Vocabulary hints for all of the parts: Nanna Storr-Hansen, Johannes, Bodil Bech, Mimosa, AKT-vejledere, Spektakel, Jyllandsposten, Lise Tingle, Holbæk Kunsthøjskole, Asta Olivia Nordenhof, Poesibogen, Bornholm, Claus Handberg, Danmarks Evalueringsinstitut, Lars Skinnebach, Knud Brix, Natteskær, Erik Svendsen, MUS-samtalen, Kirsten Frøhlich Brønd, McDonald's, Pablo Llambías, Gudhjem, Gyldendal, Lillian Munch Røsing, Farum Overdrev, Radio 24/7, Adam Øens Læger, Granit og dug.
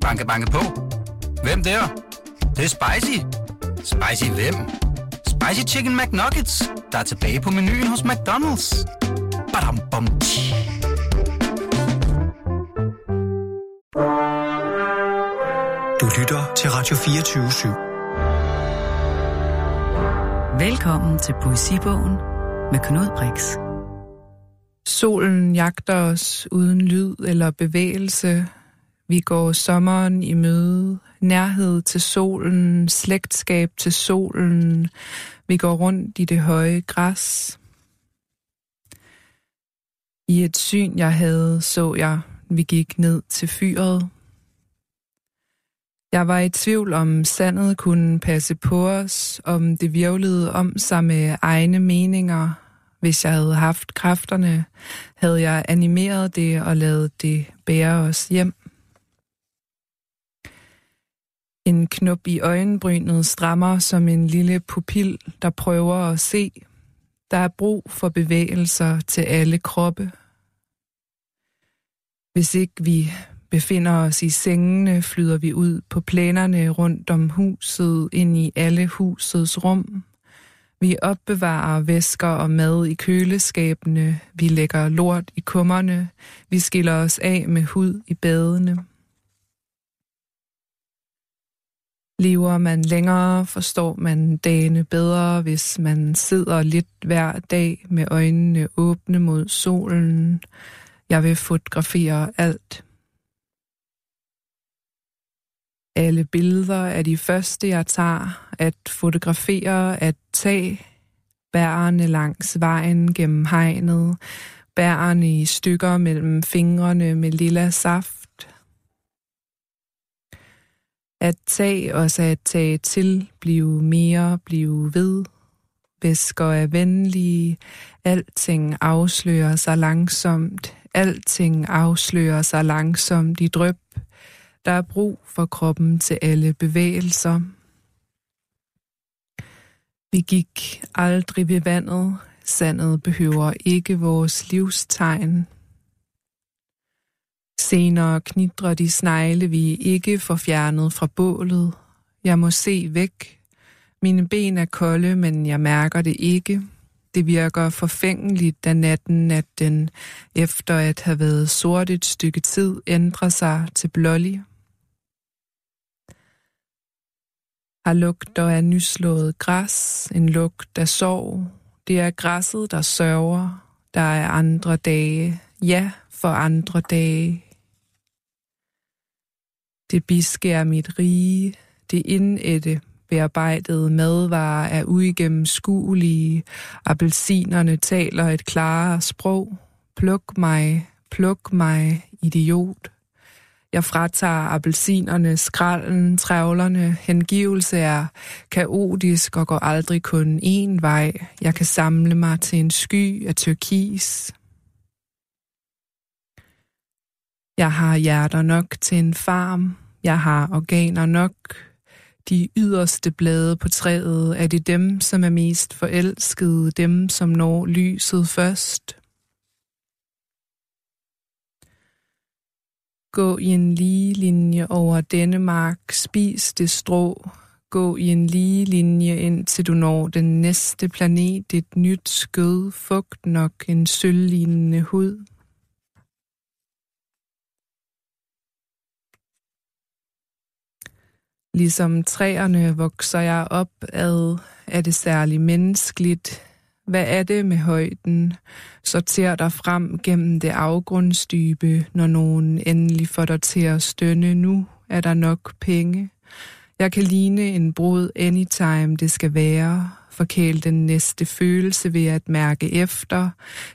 Banke, banke på. Hvem der? Det er spicy. Spicy hvem? Spicy Chicken McNuggets, der er tilbage på menuen hos McDonald's. Badum, bom, du lytter til Radio 24/7. Velkommen til Poesibogen med Knud Brix. Solen jagter os uden lyd eller bevægelse. Vi går sommeren i møde. Nærhed til solen, slægtskab til solen. Vi går rundt i det høje græs. I et syn, jeg havde, så jeg, vi gik ned til fyret. Jeg var i tvivl, om sandet kunne passe på os, om det virvlede om sig med egne meninger. Hvis jeg havde haft kræfterne, havde jeg animeret det og ladet det bære os hjem. En knop i øjenbrynet strammer som en lille pupil, der prøver at se. Der er brug for bevægelser til alle kroppe. Hvis ikke vi befinder os i sengene, flyder vi ud på plænerne rundt om huset, ind i alle husets rum. Vi opbevarer væsker og mad i køleskabene. Vi lægger lort i kummerne. Vi skiller os af med hud i badene. Lever man længere, forstår man dagene bedre, hvis man sidder lidt hver dag med øjnene åbne mod solen. Jeg vil fotografere alt. Alle billeder er de første, jeg tager. At fotografere, at tage. Bærerne langs vejen gennem hegnet. Bærerne i stykker mellem fingrene med lilla saft. At tage, også at tage til, blive mere, blive ved. Væsker er venlige, alting afslører sig langsomt. Alting afslører sig langsomt i dryp. Der er brug for kroppen til alle bevægelser. Vi gik aldrig ved vandet. Sandet behøver ikke vores livstegn. Senere knitrer de snegle, vi ikke får fjernet fra bålet. Jeg må se væk. Mine ben er kolde, men jeg mærker det ikke. Det virker forfængeligt, da natten, at den, efter at have været sort et stykke tid, ændrer sig til blålig. Her lugter af nyslået græs, en lugt af sorg. Det er græsset, der sørger. Der er andre dage. Ja, for andre dage. Det beskærer mit rige, det indætte, bearbejdede madvarer er uigennemskuelige, appelsinerne taler et klarere sprog. Pluk mig, pluk mig, idiot. Jeg fratager appelsinerne, skralden, trævlerne. Hengivelse er kaotisk og går aldrig kun én vej. Jeg kan samle mig til en sky af turkis. Jeg har hjerter nok til en farm. Jeg har organer nok. De yderste blade på træet, er det dem, som er mest forelskede, dem, som når lyset først. Gå i en lige linje over denne mark, spis det strå. Gå i en lige linje, indtil du når den næste planet, et nyt skød, fugt nok, en sølvlignende hud. Ligesom træerne vokser jeg op ad, er det særlig menneskeligt. Hvad er det med højden? Sorter dig frem gennem det afgrundsdybe, når nogen endelig får dig til at stønne. Nu er der nok penge. Jeg kan ligne en brud anytime det skal være. Forkæl den næste følelse ved at mærke efter.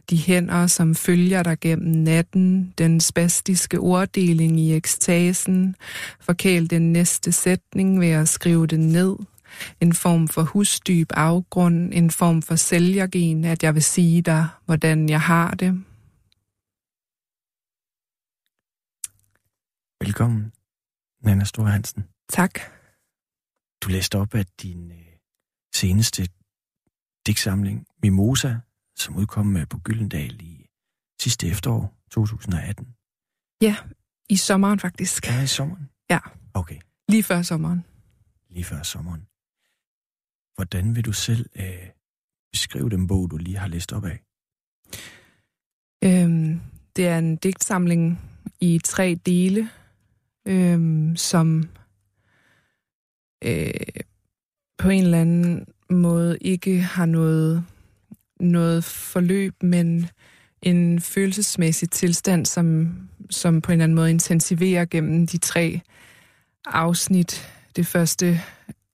De hænder, som følger dig gennem natten. Den spastiske orddeling i ekstasen. Forkæl den næste sætning ved at skrive den ned. En form for husdyb afgrund. En form for sælgergen, at jeg vil sige dig, hvordan jeg har det. Velkommen, Nanna Storr-Hansen. Tak. Du læste op af din seneste digtsamling, Mimosa, som udkom på Gyldendal i sidste efterår, 2018. Ja, I sommeren, faktisk. Ja, i sommeren? Ja. Okay. Lige før sommeren. Lige før sommeren. Hvordan vil du selv beskrive den bog, du lige har læst op af? Det er en digtsamling i 3 dele, som på en eller anden måde ikke har noget forløb, men en følelsesmæssig tilstand, som på en eller anden måde intensiverer gennem de 3 afsnit. Det første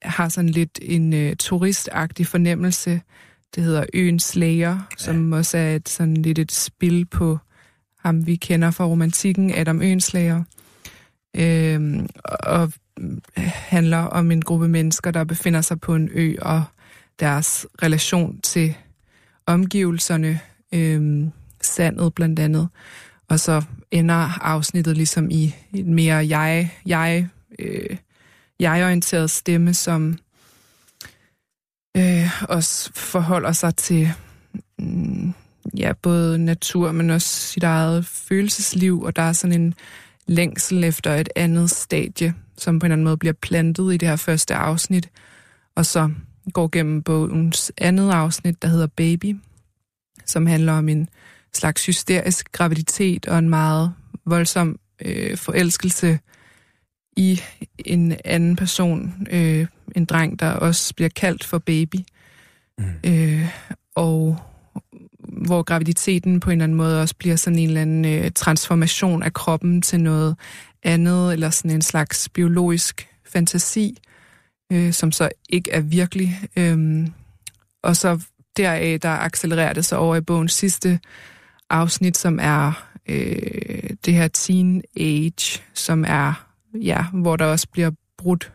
har sådan lidt en turistagtig fornemmelse. Det hedder Øens Læger, som også er sådan lidt et spil på ham, vi kender fra romantikken, Adam Øens Læger. Og handler om en gruppe mennesker, der befinder sig på en ø, og deres relation til omgivelserne, sandet blandt andet. Og så ender afsnittet ligesom i en mere jeg-orienteret stemme, som også forholder sig til både natur, men også sit eget følelsesliv, og der er sådan en længsel efter et andet stadie, som på en eller anden måde bliver plantet i det her første afsnit, og så går gennem bogens andet afsnit, der hedder Baby, som handler om en slags hysterisk graviditet og en meget voldsom forelskelse i en anden person, en dreng, der også bliver kaldt for Baby, og hvor graviditeten på en eller anden måde også bliver sådan en eller anden transformation af kroppen til noget andet, eller sådan en slags biologisk fantasi, som så ikke er virkelig. Og så deraf, der accelererer det så over i bogens sidste afsnit, som er det her teenage, som er, hvor der også bliver brudt,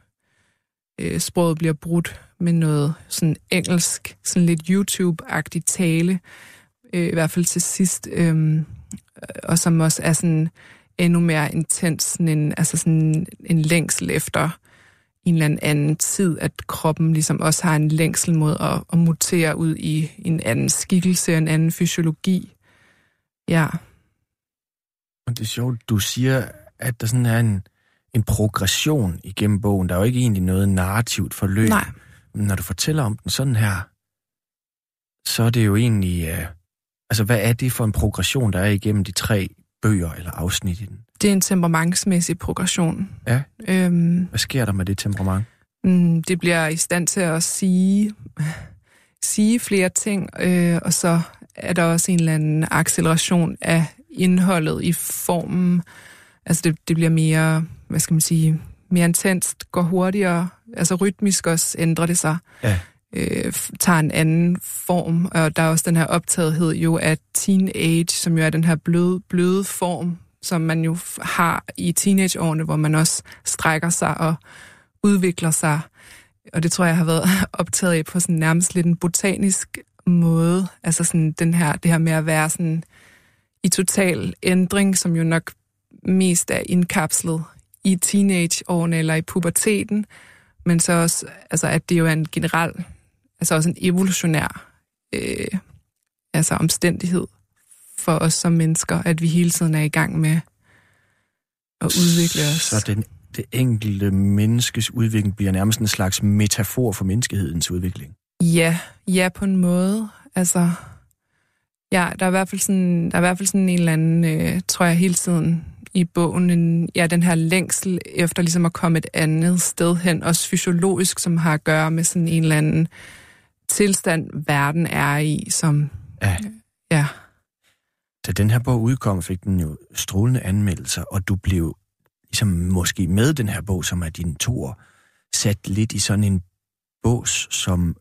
sproget bliver brudt med noget sådan engelsk, sådan lidt YouTube-agtig tale, i hvert fald til sidst, og som også er sådan endnu mere intens, sådan en længsel efter en eller anden tid, at kroppen ligesom også har en længsel mod at mutere ud i en anden skikkelse, en anden fysiologi. Ja. Og det er sjovt, du siger, at der sådan er en progression igennem bogen. Der er jo ikke egentlig noget narrativt forløb. Nej. Men når du fortæller om den sådan her, så er det jo egentlig... hvad er det for en progression, der er igennem de 3 bøger eller afsnit i den? Det er en temperamentsmæssig progression. Ja. Hvad sker der med det temperament? Det bliver i stand til at sige flere ting, og så er der også en eller anden acceleration af indholdet i formen. Altså det bliver mere, hvad skal man sige, mere intenst, går hurtigere, altså rytmisk også ændrer det sig, tager en anden form, og der er også den her optagethed jo af teenage, som jo er den her bløde form, som man jo har i teenageårene, hvor man også strækker sig og udvikler sig, og det tror jeg har været optaget af på sådan nærmest lidt en botanisk måde, altså sådan det her med at være sådan i total ændring, som jo nok mest er indkapslet i teenageårene eller i puberteten, men så også, altså at det jo er en generel, altså også en evolutionær omstændighed for os som mennesker, at vi hele tiden er i gang med at udvikle os. Så det enkelte menneskes udvikling bliver nærmest en slags metafor for menneskehedens udvikling? Ja, på en måde. Altså, ja, der er i hvert fald sådan en eller anden, tror jeg, hele tiden i bogen, den her længsel efter ligesom at komme et andet sted hen, også fysiologisk, som har at gøre med sådan en eller anden tilstand, verden er i, som... Ja. Da den her bog udkom, fik den jo strålende anmeldelser, og du blev ligesom måske med den her bog, som er din toer, sat lidt i sådan en bås som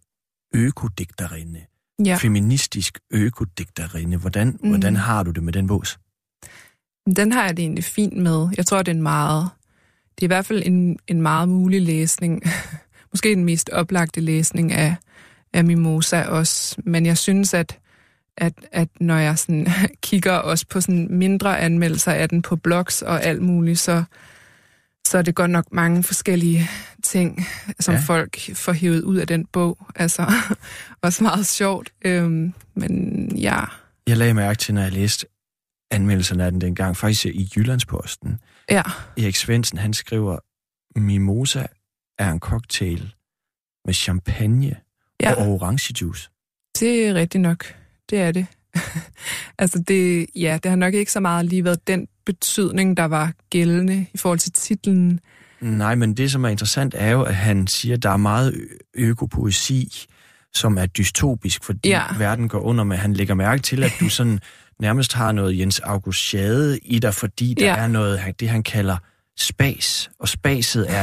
økodigterinde. Ja. Feministisk økodigterinde. Hvordan har du det med den bås? Den har jeg det egentlig fint med. Jeg tror, det er i hvert fald en meget mulig læsning. Måske den mest oplagte læsning af Mimosa også. Men jeg synes, at når jeg sådan kigger også på sådan mindre anmeldelser af den på blogs og alt muligt, så er det godt nok mange forskellige ting, som folk får hævet ud af den bog. Altså, også meget sjovt. Men ja. Jeg lagde mærke til, når jeg læste anmeldelserne af den dengang, faktisk i Jyllandsposten, Ja. Erik Svendsen, han skriver, Mimosa er en cocktail med champagne og orangejuice. Det er rigtigt nok. Det er det. Altså, det har nok ikke så meget lige været den betydning, der var gældende i forhold til titlen. Nej, men det, som er interessant, er jo, at han siger, at der er meget økopoesi, som er dystopisk, fordi verden går under, men han lægger mærke til, at du sådan nærmest har noget Jens August Schade i dig, fordi der er noget, det han kalder spas, og spaset er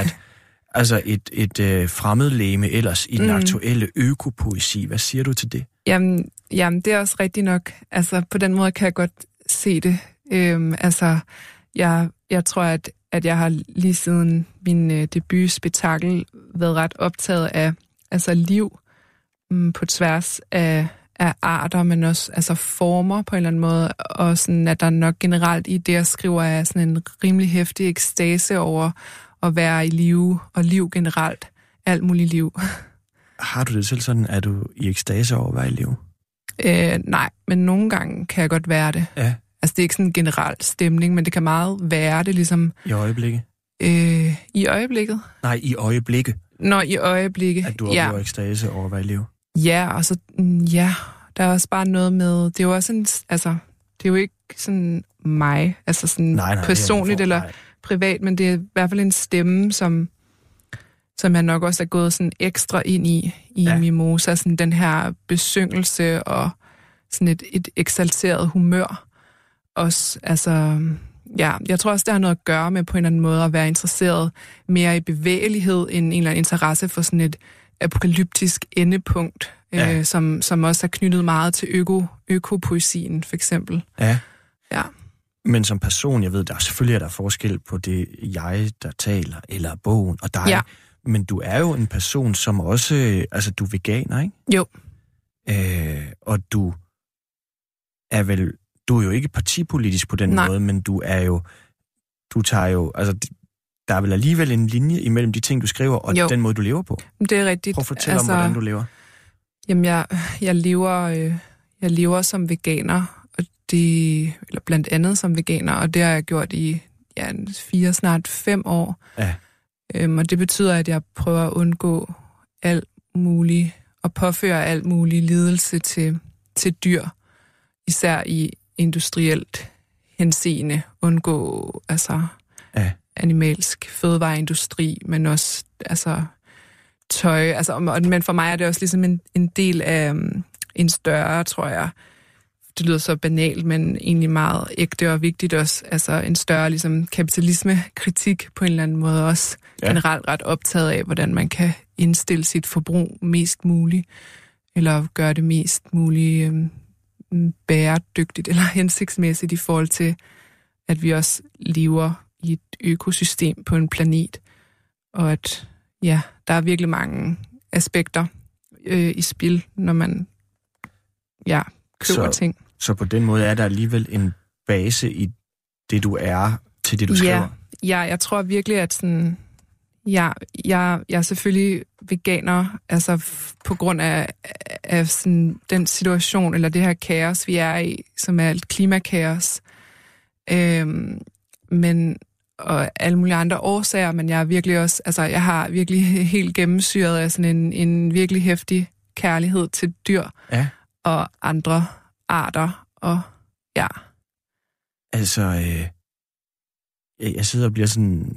et fremmedlegeme ellers i den aktuelle økopoesi. Hvad siger du til det? Jamen, det er også rigtigt nok. Altså, på den måde kan jeg godt se det. Jeg tror, at jeg har lige siden min debut Spektakel været ret optaget af liv på tværs af arter, men også former på en eller anden måde, og sådan, at der nok generelt i det, jeg skriver, er sådan en rimelig hæftig ekstase over at være i live, og liv generelt, alt muligt liv. Har du det selv sådan, at du i ekstase over at være i live? Nej, men nogle gange kan jeg godt være det. Ja. Altså, det er ikke sådan en generel stemning, men det kan meget være det, ligesom... I øjeblikket? I øjeblikket? Nej, i øjeblikket. Nå, i øjeblikket, at du oplever ekstase over at være i live? Ja, og så... Ja, der er også bare noget med... Det er jo også en... det er jo ikke sådan mig, sådan nej, personligt eller privat, men det er i hvert fald en stemme, som jeg nok også er gået sådan ekstra ind i Mimosa. Sådan den her besyngelse og sådan et eksalteret humør. Også, jeg tror også, det har noget at gøre med på en eller anden måde at være interesseret mere i bevægelighed end en eller anden interesse for sådan et apokalyptisk endepunkt, som også er knyttet meget til økopoesien, for eksempel. Ja. Ja. Men som person, jeg ved, der er selvfølgelig der forskel på det jeg, der taler, eller bogen og dig. Ja. Men du er jo en person, som også... du er veganer, ikke? Jo. Og du er vel... Du er jo ikke partipolitisk på den måde, men du er jo... Du tager jo... der er vel alligevel en linje imellem de ting, du skriver, og den måde, du lever på. Det er rigtigt. Prøv at fortælle om, hvordan du lever. Jamen, jeg lever som veganer, eller blandt andet som veganer, og det har jeg gjort i 4, snart 5 år. Ja. Og det betyder, at jeg prøver at undgå alt muligt, og påføre alt muligt lidelse til dyr, især i industrielt henseende, undgå animalsk fødevareindustri, men også tøj. Men for mig er det også ligesom en del af en større, tror jeg, det lyder så banalt, men egentlig meget ægte og vigtigt også, en større ligesom kapitalismekritik på en eller anden måde også. Generelt ret optaget af, hvordan man kan indstille sit forbrug mest muligt, eller gøre det mest muligt bæredygtigt eller hensigtsmæssigt i forhold til, at vi også lever i et økosystem på en planet, og at der er virkelig mange aspekter i spil, når man køber ting. Så på den måde er der alligevel en base i det, du er, til det, du skriver? Ja, jeg tror virkelig, at sådan... Jeg er selvfølgelig veganer, på grund af sådan den situation, eller det her kaos, vi er i, som er et klimakaos, og alle mulige andre årsager, men jeg er virkelig også, jeg har virkelig helt gennemsyret af sådan en virkelig heftig kærlighed til dyr og andre arter, og jeg sidder og bliver sådan...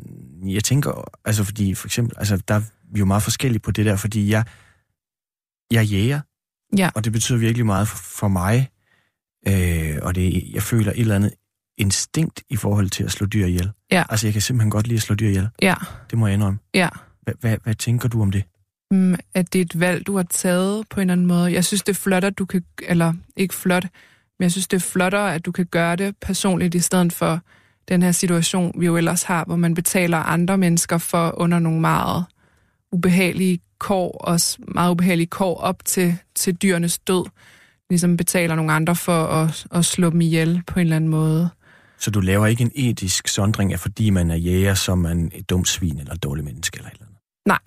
Jeg tænker, fordi for eksempel... der er vi jo meget forskellige på det der, fordi jeg jæger, og det betyder virkelig meget for mig. Og det, jeg føler et eller andet instinkt i forhold til at slå dyr ihjel. Ja. Jeg kan simpelthen godt lide at slå dyr ihjel. Ja. Det må jeg indrømme. Ja. Hvad tænker du om det? At det er et valg, du har taget på en eller anden måde. Jeg synes, det er flot, at du kan... Eller ikke flot, men jeg synes, det er flottere, at du kan gøre det personligt, i stedet for... den her situation, vi jo ellers har, hvor man betaler andre mennesker for under nogle meget ubehagelige kår, også meget ubehagelige kår op til dyrenes død, ligesom betaler nogle andre for at slå dem ihjel på en eller anden måde. Så du laver ikke en etisk sondring af, fordi man er jæger, som man et dumt svin eller et dårligt menneske eller et eller andet? Nej,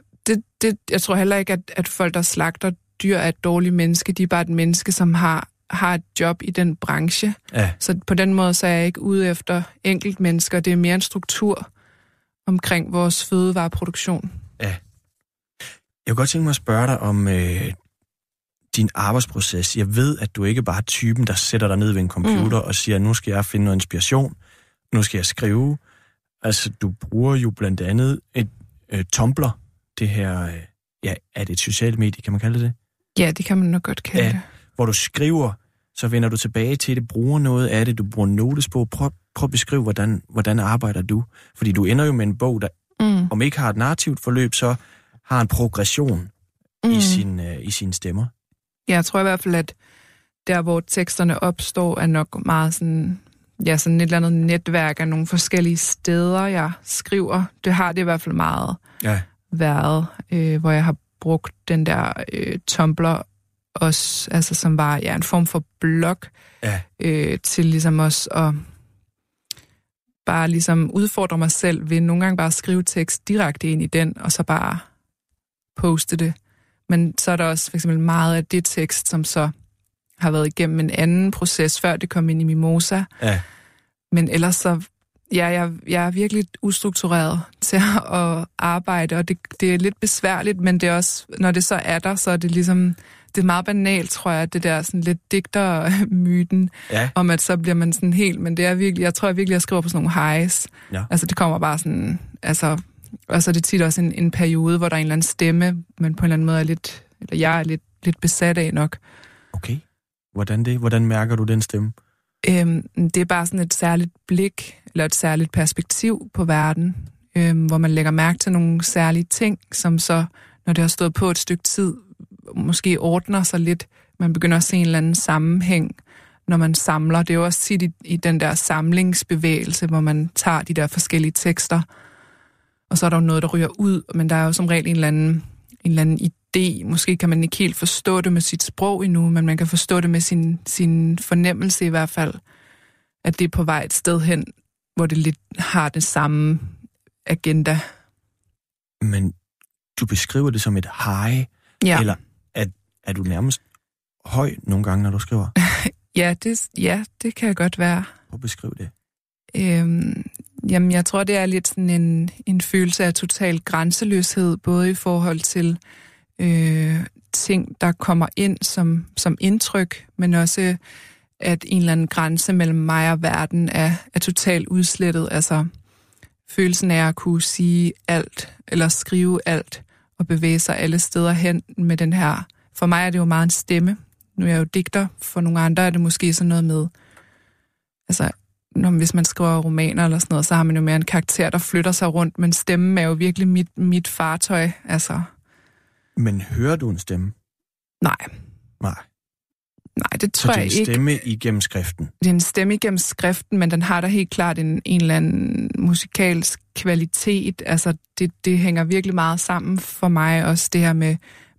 jeg tror heller ikke, at folk, der slagter dyr, er et dårligt menneske. De er bare et menneske, som har har et job i den branche. Ja. Så på den måde så er jeg ikke ude efter enkeltmennesker. Det er mere en struktur omkring vores fødevareproduktion. Ja. Jeg kunne godt tænke mig at spørge dig om din arbejdsproces. Jeg ved, at du ikke bare er typen, der sætter dig ned ved en computer og siger, nu skal jeg finde noget inspiration, nu skal jeg skrive. Altså, du bruger jo blandt andet et Tumblr, det her, er det et socialt medie, kan man kalde det? Ja, det kan man nok godt kalde det. Hvor du skriver, så vender du tilbage til det, bruger noget af det, du bruger notes på. Prøv at beskrive, hvordan arbejder du? Fordi du ender jo med en bog, der om ikke har et narrativt forløb, så har en progression i sine stemmer. Jeg tror i hvert fald, at der, hvor teksterne opstår, er nok meget sådan, ja, sådan et eller andet netværk af nogle forskellige steder, jeg skriver. Det har det i hvert fald meget været, hvor jeg har brugt den der Tumblr også, altså som var en form for blog, til ligesom også at bare ligesom udfordre mig selv ved nogle gange bare skrive tekst direkte ind i den, og så bare poste det. Men så er der også for eksempel meget af det tekst, som så har været igennem en anden proces, før det kom ind i Mimosa. Ja. Men ellers så, jeg er virkelig ustruktureret til at arbejde, og det er lidt besværligt, men det er også, når det så er der, så er det ligesom, det er meget banalt, tror jeg, det der sådan lidt digtermyten, om at så bliver man sådan helt, men det er virkelig, jeg skriver på sådan nogle highs. Ja. Altså det kommer bare sådan, altså, og så er det tit også en periode, hvor der er en eller anden stemme, men på en eller anden måde er lidt, eller jeg er lidt besat af nok. Okay. Hvordan mærker du den stemme? Det er bare sådan et særligt blik, eller et særligt perspektiv på verden, hvor man lægger mærke til nogle særlige ting, som så, når det har stået på et stykke tid, måske ordner sig lidt. Man begynder at se en eller anden sammenhæng, når man samler. Det er jo også tit i den der samlingsbevægelse, hvor man tager de der forskellige tekster, og så er der jo noget, der ryger ud, men der er jo som regel en eller anden idé. Måske kan man ikke helt forstå det med sit sprog endnu, men man kan forstå det med sin fornemmelse i hvert fald, at det er på vej et sted hen, hvor det lidt har det samme agenda. Men du beskriver det som et high, eller er du nærmest høj nogle gange, når du skriver? det kan godt være. Prøv at beskrive det. Jamen, jeg tror, det er lidt sådan en følelse af total grænseløshed, både i forhold til ting, der kommer ind som indtryk, men også, at en eller anden grænse mellem mig og verden er totalt udslettet. Altså, følelsen af at kunne sige alt, eller skrive alt, og bevæge sig alle steder hen med den her. For mig er det jo meget en stemme. Nu er jeg jo digter. For nogle andre er det måske sådan noget med, altså, hvis man skriver romaner eller sådan noget, så har man jo mere en karakter, der flytter sig rundt, men stemmen er jo virkelig mit fartøj, altså. Men hører du en stemme? Nej, det tror jeg ikke. Så det er en stemme igennem skriften? Det er en stemme igennem skriften, men den har da helt klart en eller anden musikalsk kvalitet, altså det hænger virkelig meget sammen for mig, også det her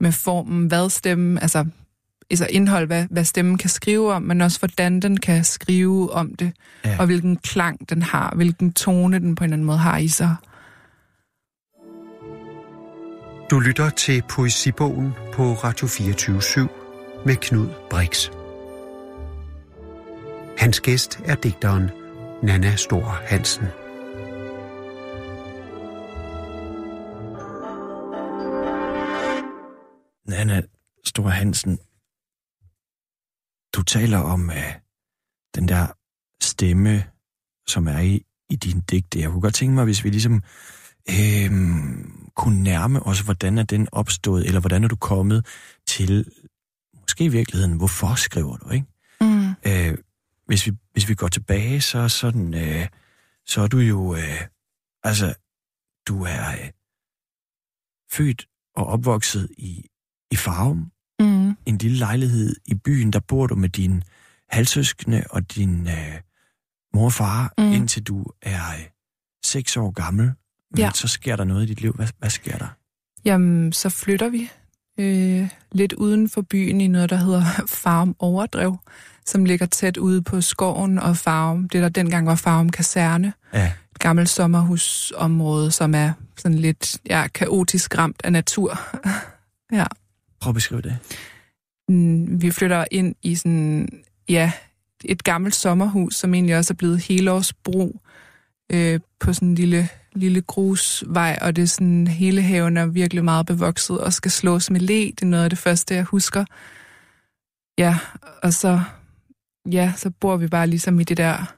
med formen, hvad stemmen, altså indhold, hvad stemmen kan skrive om, men også hvordan den kan skrive om det, og hvilken klang den har, hvilken tone den på en eller anden måde har i sig. Du lytter til Poesibogen på Radio 24/7 med Knud Brix. Hans gæst er digteren Nanna Storr-Hansen. Nanna Storr-Hansen, du taler om den der stemme, som er i din digte. Jeg kunne godt tænke mig, hvis vi ligesom kunne nærme os, hvordan er den opstået, eller hvordan er du kommet til, måske i virkeligheden, hvorfor skriver du, ikke? Hvis vi går tilbage, så sådan, så er du jo, altså, du er født og opvokset i Farum. En lille lejlighed i byen, der bor du med dine halvsøskende og din mor og far, indtil du er 6 år gammel. Men så sker der noget i dit liv. Hvad sker der? Jamen, så flytter vi lidt uden for byen i noget, der hedder Farum Overdrev, som ligger tæt ude på skoven og Farum. Det der dengang var Farum Kaserne. Ja. Et gammelt sommerhusområde, som er sådan lidt kaotisk ramt af natur. Prøv at beskrive det. Vi flytter ind i sådan, ja, et gammelt sommerhus, som egentlig også er blevet helårsbro på sådan en lille grusvej, og det er sådan, hele haven er virkelig meget bevokset og skal slås med læ. Det er noget af det første, jeg husker. Ja, og så bor vi bare ligesom i det der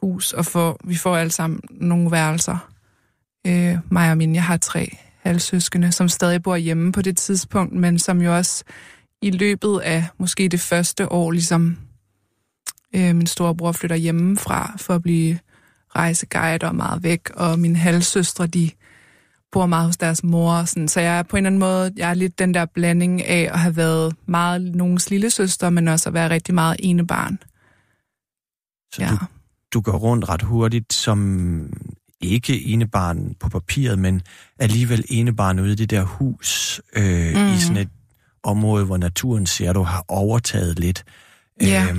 hus, og vi får alle sammen nogle værelser. Mig og min, jeg har 3 halvsøskende, som stadig bor hjemme på det tidspunkt, men som jo også i løbet af måske det første år, ligesom min storebror flytter hjemmefra for at blive rejseguide og meget væk, og mine halvsøstre, de bor meget hos deres mor. Og sådan. Så jeg er på en eller anden måde, jeg er lidt den der blanding af at have været meget nogens lillesøster, men også at være rigtig meget enebarn. Så ja. Du går rundt ret hurtigt som ikke enebarn på papiret, men alligevel enebarn ude i det der hus i sådan et område, hvor naturen ser, du har overtaget lidt. Yeah.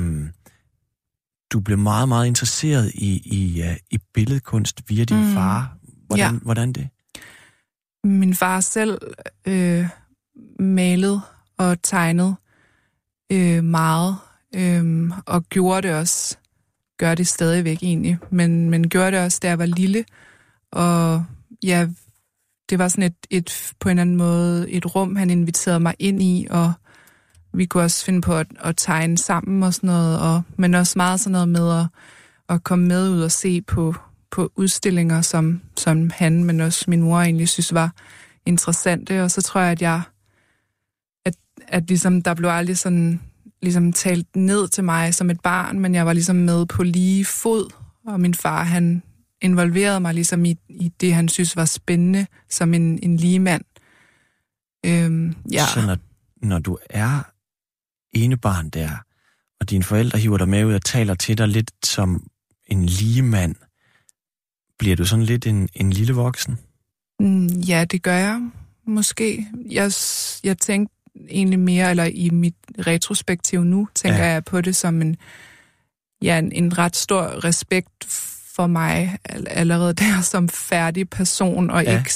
Du blev meget, meget interesseret i billedkunst via din far. Hvordan det? Min far selv malede og tegnede meget, og gjorde det også. Gør det stadigvæk egentlig, men gjorde det også, da jeg var lille. Og ja, det var sådan et på en eller anden måde et rum, han inviterede mig ind i, og vi kunne også finde på at tegne sammen og sådan noget, men også meget sådan noget med at komme med ud og se på udstillinger, som han, men også min mor egentlig synes var interessante. Og så tror jeg, at ligesom, der blev aldrig sådan ligesom talt ned til mig som et barn, men jeg var ligesom med på lige fod, og min far, han involverede mig ligesom i det, han synes var spændende, som en lige mand. Ja. Så når du er enebarn der, og dine forældre hiver dig med ud og taler til dig lidt som en lige mand, bliver du sådan lidt en lille voksen? Ja, det gør jeg måske. Jeg tænkte egentlig mere, eller i mit retrospektiv nu, tænker jeg på det som en ret stor respekt for mig allerede der som færdig person, og ikke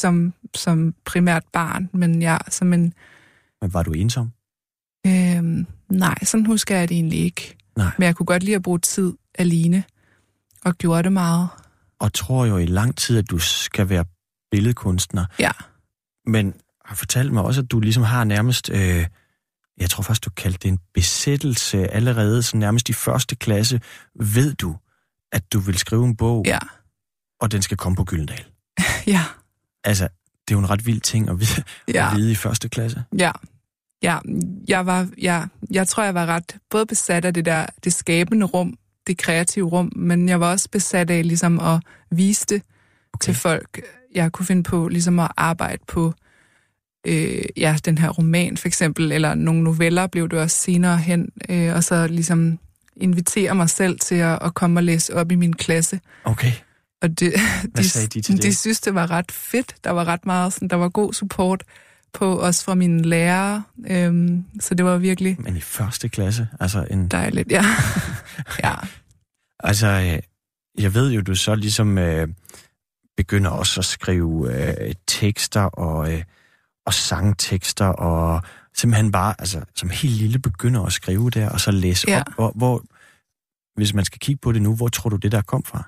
som primært barn, men jeg som en... Men var du ensom? Nej, sådan husker jeg det egentlig ikke. Nej. Men jeg kunne godt lide at bruge tid alene, og gjorde det meget. Og tror jo i lang tid, at du skal være billedkunstner. Ja. Men har fortalt mig også, at du ligesom har nærmest, jeg tror faktisk, du kaldte det en besættelse allerede, så nærmest i 1. klasse, ved du, at du vil skrive en bog, og den skal komme på Gyldendal. Ja. Altså, det er jo en ret vild ting at vide, at vide i 1. klasse. Ja. Ja, jeg tror, jeg var ret både besat af det skabende rum, det kreative rum, men jeg var også besat af ligesom at vise det til folk. Jeg kunne finde på ligesom at arbejde på den her roman for eksempel, eller nogle noveller blev det også senere hen, og så ligesom invitere mig selv til at komme og læse op i min klasse. Okay. Og hvad sagde de til det? De synes, det var ret fedt. Der var ret meget sådan, der var god support på os fra mine lærere, så det var virkelig... Men i 1. klasse, altså en... Dejligt, ja. Ja. Altså, jeg ved jo, du så ligesom begynder også at skrive tekster og sangtekster, og simpelthen bare, altså, som helt lille begynder at skrive der, og så læse op. Hvor, hvis man skal kigge på det nu, hvor tror du, det der kom fra?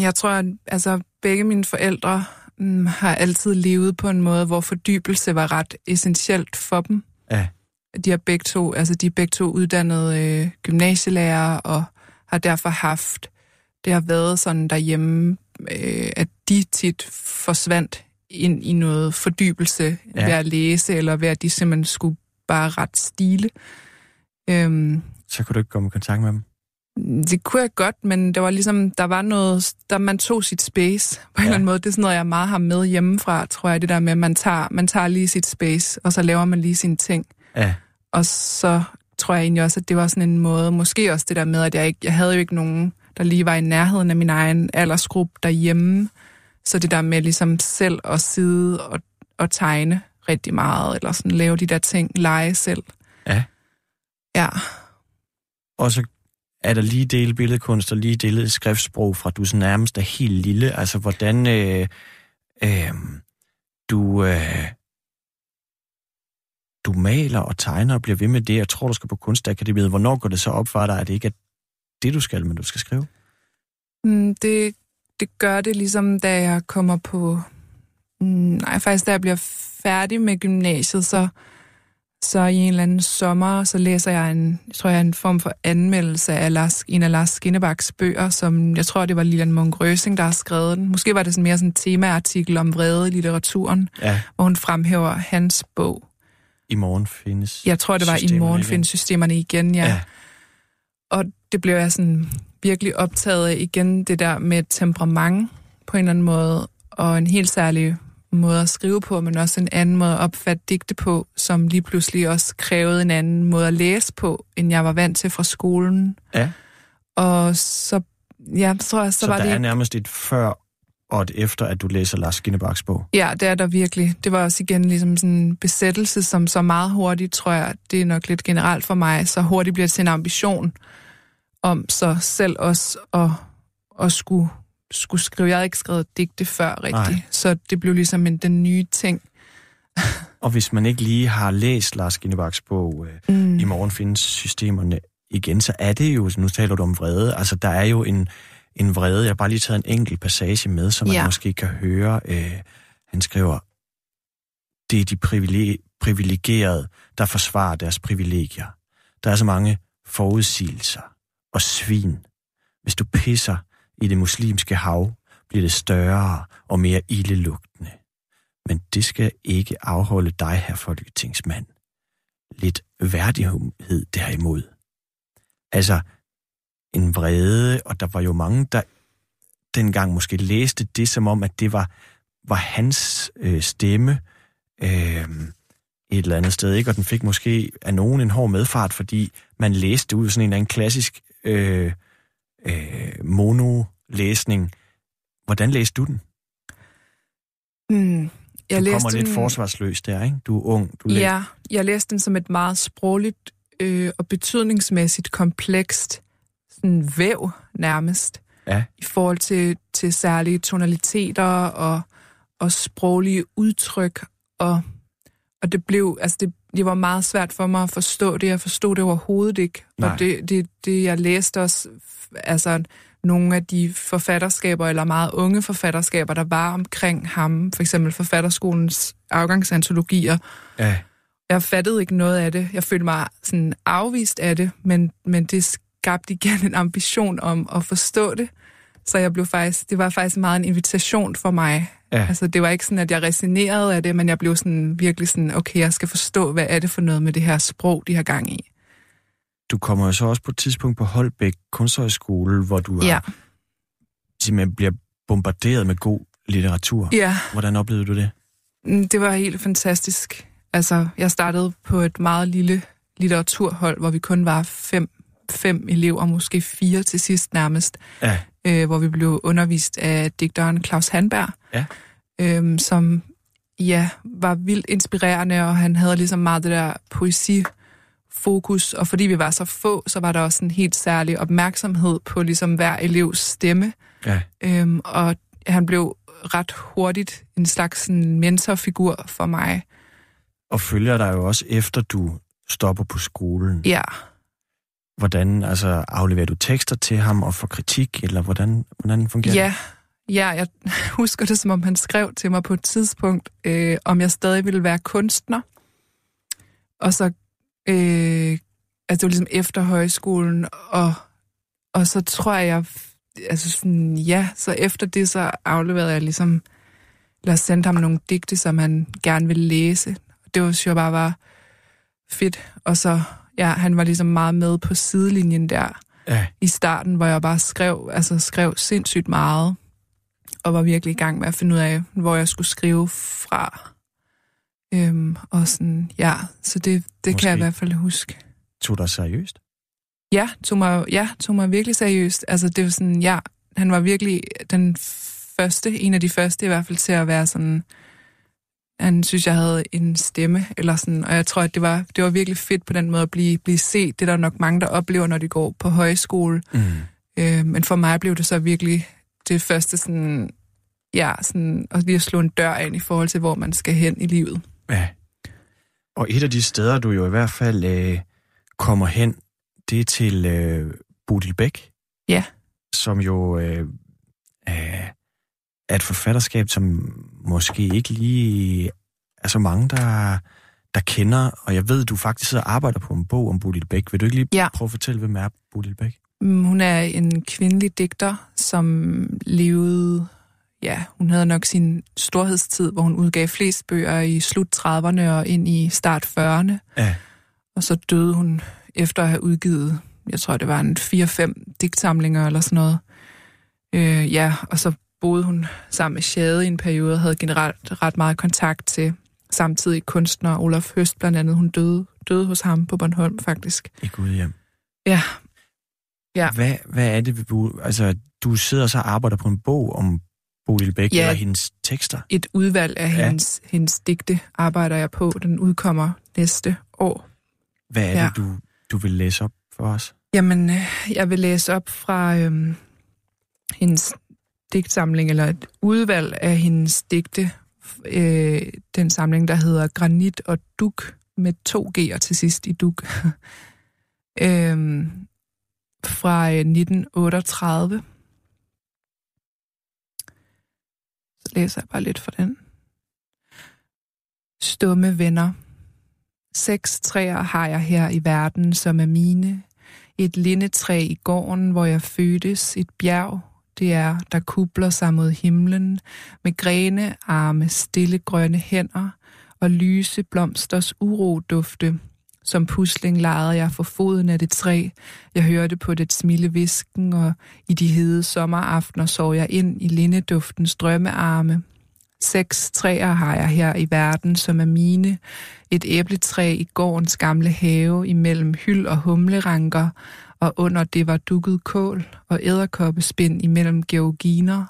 Jeg tror, at altså, begge mine forældre har altid levet på en måde, hvor fordybelse var ret essentielt for dem. Ja. De er begge to uddannede gymnasielærere, og har derfor haft, det har været sådan derhjemme, at de tit forsvandt ind i noget fordybelse ved at læse, eller ved at de simpelthen skulle bare ret stile. Så kunne du ikke komme i kontakt med dem? Det kunne jeg godt, men det var ligesom, der var noget, der man tog sit space på en eller anden måde. Det er sådan noget, jeg meget har med hjemmefra, tror jeg, det der med, at man tager lige sit space, og så laver man lige sine ting. Ja. Og så tror jeg egentlig også, at det var sådan en måde, måske også det der med, at jeg havde jo ikke nogen, der lige var i nærheden af min egen aldersgruppe derhjemme. Så det der med ligesom selv at sidde og tegne rigtig meget, eller sådan lave de der ting, lege selv. Ja. Ja. Og så er der lige dele billedkunst og lige dele skriftsprog fra, du så nærmest er helt lille. Altså hvordan du du maler og tegner og bliver ved med det, jeg tror, du skal på Kunstakademiet. Hvornår går det så op for dig, at det ikke er det, du skal, men du skal skrive? Det gør det ligesom, da jeg kommer på... Nej, faktisk da jeg bliver færdig med gymnasiet, så i en eller anden sommer, så læser jeg en form for anmeldelse af en af Lars Skinnebachs bøger, som jeg tror, det var Lillian Munch Røsing, der har skrevet den. Måske var det sådan mere sådan en temaartikel om vrede i litteraturen, ja, hvor hun fremhæver hans bog. I morgen findes... Jeg tror, det var I morgen findes systemerne igen, ja. Og det blev jeg sådan virkelig optaget af igen, det der med temperament på en eller anden måde, og en helt særlig måde at skrive på, men også en anden måde at opfatte digte på, som lige pludselig også krævede en anden måde at læse på, end jeg var vant til fra skolen. Ja. Og så, ja, tror jeg, så var det... Så der er nærmest et før og et efter, at du læser Lars Skinnebachs bog? Ja, det er der virkelig. Det var også igen ligesom sådan en besættelse, som så meget hurtigt, tror jeg, det er nok lidt generelt for mig, så hurtigt bliver det til en ambition om så selv også at skulle skrive. Jeg havde ikke skrevet digte før rigtigt, så det blev ligesom den nye ting. Og hvis man ikke lige har læst Lars Skinnebachs bog, I morgen findes systemerne igen, så er det jo, nu taler du om vrede, altså der er jo en vrede, jeg har bare lige taget en enkelt passage med, som man måske kan høre. Han skriver, det er de privilegerede, der forsvarer deres privilegier. Der er så mange forudsigelser og svin. Hvis du pisser i det muslimske hav, bliver det større og mere ildelugtende. Men det skal ikke afholde dig, herr folketingsmand. Lidt værdighed derimod. Altså, en vrede, og der var jo mange, der dengang måske læste det, som om, at det var hans stemme et eller andet sted, ikke? Og den fik måske af nogen en hård medfart, fordi man læste ud sådan en eller anden klassisk mono-læsning. Hvordan læste du den? Jeg læste den... lidt forsvarsløst der, ikke? Du er ung. Ja, jeg læste den som et meget sprogligt og betydningsmæssigt komplekst en væv nærmest, i forhold til særlige tonaliteter og sproglige udtryk, og det blev, altså det var meget svært for mig at forstå det. Jeg forstod det overhovedet ikke. Nej. Og det jeg læste også, altså nogle af de forfatterskaber, eller meget unge forfatterskaber, der var omkring ham, for eksempel Forfatterskolens afgangsantologier, jeg fattede ikke noget af det. Jeg følte mig sådan afvist af det, men det skabte igen en ambition om at forstå det, så jeg blev faktisk, det var faktisk meget en invitation for mig. Ja. Altså, det var ikke sådan, at jeg resonerede af det, men jeg blev sådan virkelig sådan, okay, jeg skal forstå, hvad er det for noget med det her sprog, de har gang i. Du kommer jo så også på et tidspunkt på Holbæk Kunsthøjskole, hvor du simpelthen bliver bombarderet med god litteratur. Ja. Hvordan oplevede du det? Det var helt fantastisk. Altså, jeg startede på et meget lille litteraturhold, hvor vi kun var fem elever, måske 4 til sidst nærmest, hvor vi blev undervist af digteren Claus Handberg, som var vildt inspirerende, og han havde ligesom meget det der poesifokus, og fordi vi var så få, så var der også en helt særlig opmærksomhed på ligesom hver elevs stemme, og han blev ret hurtigt en slags sådan mentorfigur for mig. Og følger dig jo også efter, du stopper på skolen. Ja. Hvordan, altså, afleverer du tekster til ham og får kritik, eller hvordan fungerer det? Ja, jeg husker det, som om han skrev til mig på et tidspunkt, om jeg stadig ville være kunstner. Og så, det var ligesom efter højskolen, og så tror jeg, altså sådan, så efter det, så afleverede jeg ligesom, eller sendte ham nogle digte, som han gerne ville læse. Det var jo bare fedt, og så... Ja, han var ligesom meget med på sidelinjen der i starten, hvor jeg bare skrev sindssygt meget, og var virkelig i gang med at finde ud af, hvor jeg skulle skrive fra. Og sådan, så det kan jeg i hvert fald huske. Tog dig seriøst? Ja, tog mig virkelig seriøst. Altså, det var sådan, han var virkelig en af de første i hvert fald til at være sådan... Han synes, jeg havde en stemme, eller sådan, og jeg tror, at det var virkelig fedt på den måde at blive set. Det er der nok mange, der oplever, når de går på højskole. Men for mig blev det så virkelig det første, sådan, sådan, at lige at slå en dør ind i forhold til, hvor man skal hen i livet. Ja. Og et af de steder, du jo i hvert fald kommer hen, det er til Bodil Bech. Ja. Som jo er et forfatterskab, som måske ikke lige er så mange, der kender. Og jeg ved, du faktisk sidder og arbejder på en bog om Bodil Bech. Vil du ikke lige prøve at fortælle, hvem er Bodil Bech? Hun er en kvindelig digter, som levede... Ja, hun havde nok sin storhedstid, hvor hun udgav flest bøger i slut 30'erne og ind i start 40'erne. Ja. Og så døde hun efter at have udgivet, jeg tror det var en 4-5 digtsamlinger eller sådan noget. Og så boede hun sammen med Schade i en periode og havde generelt ret meget kontakt til samtidig kunstner Olaf Høst blandt andet. Hun døde hos ham på Bornholm faktisk. I Gudhjem. Ja. Ja. Hvad er det, altså du sidder og så arbejder på en bog om Bodil Bech og hendes tekster. Et udvalg af hendes digte arbejder jeg på. Den udkommer næste år. Hvad er det, du vil læse op for os? Jamen, jeg vil læse op fra hendes digtsamling, eller et udvalg af hendes digte. Den samling, der hedder Granit og dug, med 2 G'er til sidst i dug. Fra 1938. Læser jeg bare lidt for den. Stumme venner. 6 træer har jeg her i verden, som er mine. Et lindetræ i gården, hvor jeg fødtes. Et bjerg, det er, der kubler sig mod himlen. Med grene, arme, stille grønne hænder og lyse blomsters urodufte. Som pusling lejede jeg for foden af det træ. Jeg hørte på det smilde hvisken, og i de hede sommeraftener sov jeg ind i lindeduftens drømmearme. 6 træer har jeg her i verden, som er mine. Et æbletræ i gårdens gamle have, imellem hyld og humleranker, og under det var dukket kål og edderkoppespind imellem georginer.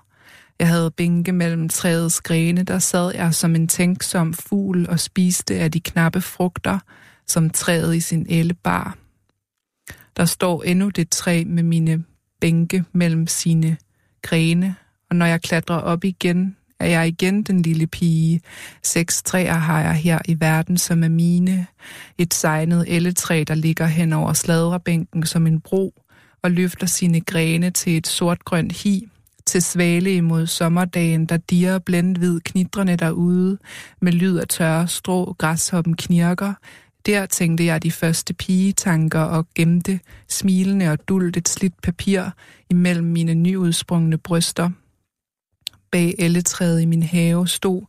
Jeg havde bænke mellem træets grene, der sad jeg som en tænksom fugl og spiste af de knappe frugter, som træet i sin ellebar. Der står endnu det træ med mine bænke mellem sine grene, og når jeg klatrer op igen, er jeg igen den lille pige. 6 træer har jeg her i verden, som er mine. Et sejnet elletræ, der ligger hen over sladrebænken som en bro, og løfter sine grene til et sortgrønt hi, til svale imod sommerdagen, der dirrer blændhvid knitrende derude, med lyd af tørre strå, græshoppen knirker. Der tænkte jeg de første pigetanker og gemte, smilende og dult et slidt papir imellem mine nyudsprungne bryster. Bag elletræet i min have stod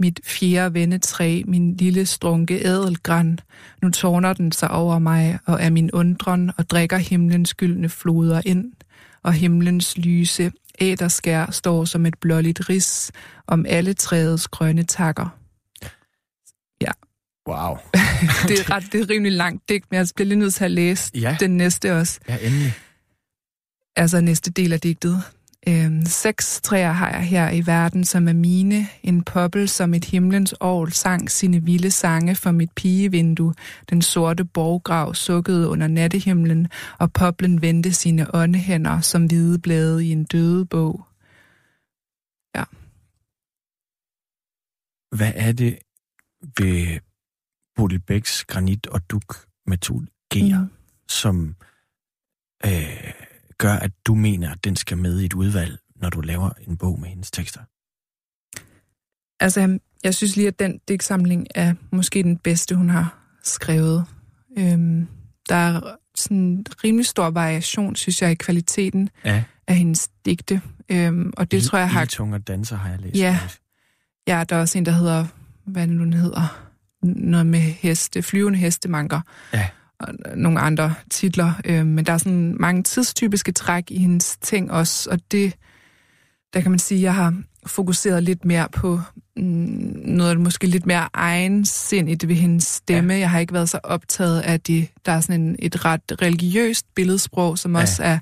mit 4. vendetræ, min lille strunke ædelgran. Nu tårner den sig over mig og er min undren og drikker himlens gyldne floder ind, og himlens lyse æderskær står som et blåligt ris om alle træets grønne takker. Ja. Wow. det er rimelig langt digt, men jeg bliver lige nødt til at læse den næste også. Ja, endelig. Altså næste del af digtet. 6 træer har jeg her i verden, som er mine. En poppel, som et himlens orgel sang sine vilde sange for mit pigevindue. Den sorte borggrav sukkede under nattehimlen, og poplen vendte sine åndehænder som hvide blade i en dødebog. Ja. Hvad er det ved Bodil Bechs Granit og dug med 2 G'er, som gør, at du mener, at den skal med i et udvalg, når du laver en bog med hendes tekster? Altså, jeg synes lige, at den digtsamling er måske den bedste, hun har skrevet. Der er sådan en rimelig stor variation, synes jeg, i kvaliteten af hendes digte. Og det tror jeg har... Ildtunger danser har jeg læst. Ja, der er også en, der hedder... Hvad nu den hedder... noget med heste, flyvende hestemanker og nogle andre titler. Men der er sådan mange tidstypiske træk i hendes ting også, og det, der kan man sige, jeg har fokuseret lidt mere på noget måske lidt mere egensindigt ved hendes stemme. Jeg har ikke været så optaget af det. Der er sådan et ret religiøst billedsprog, som også er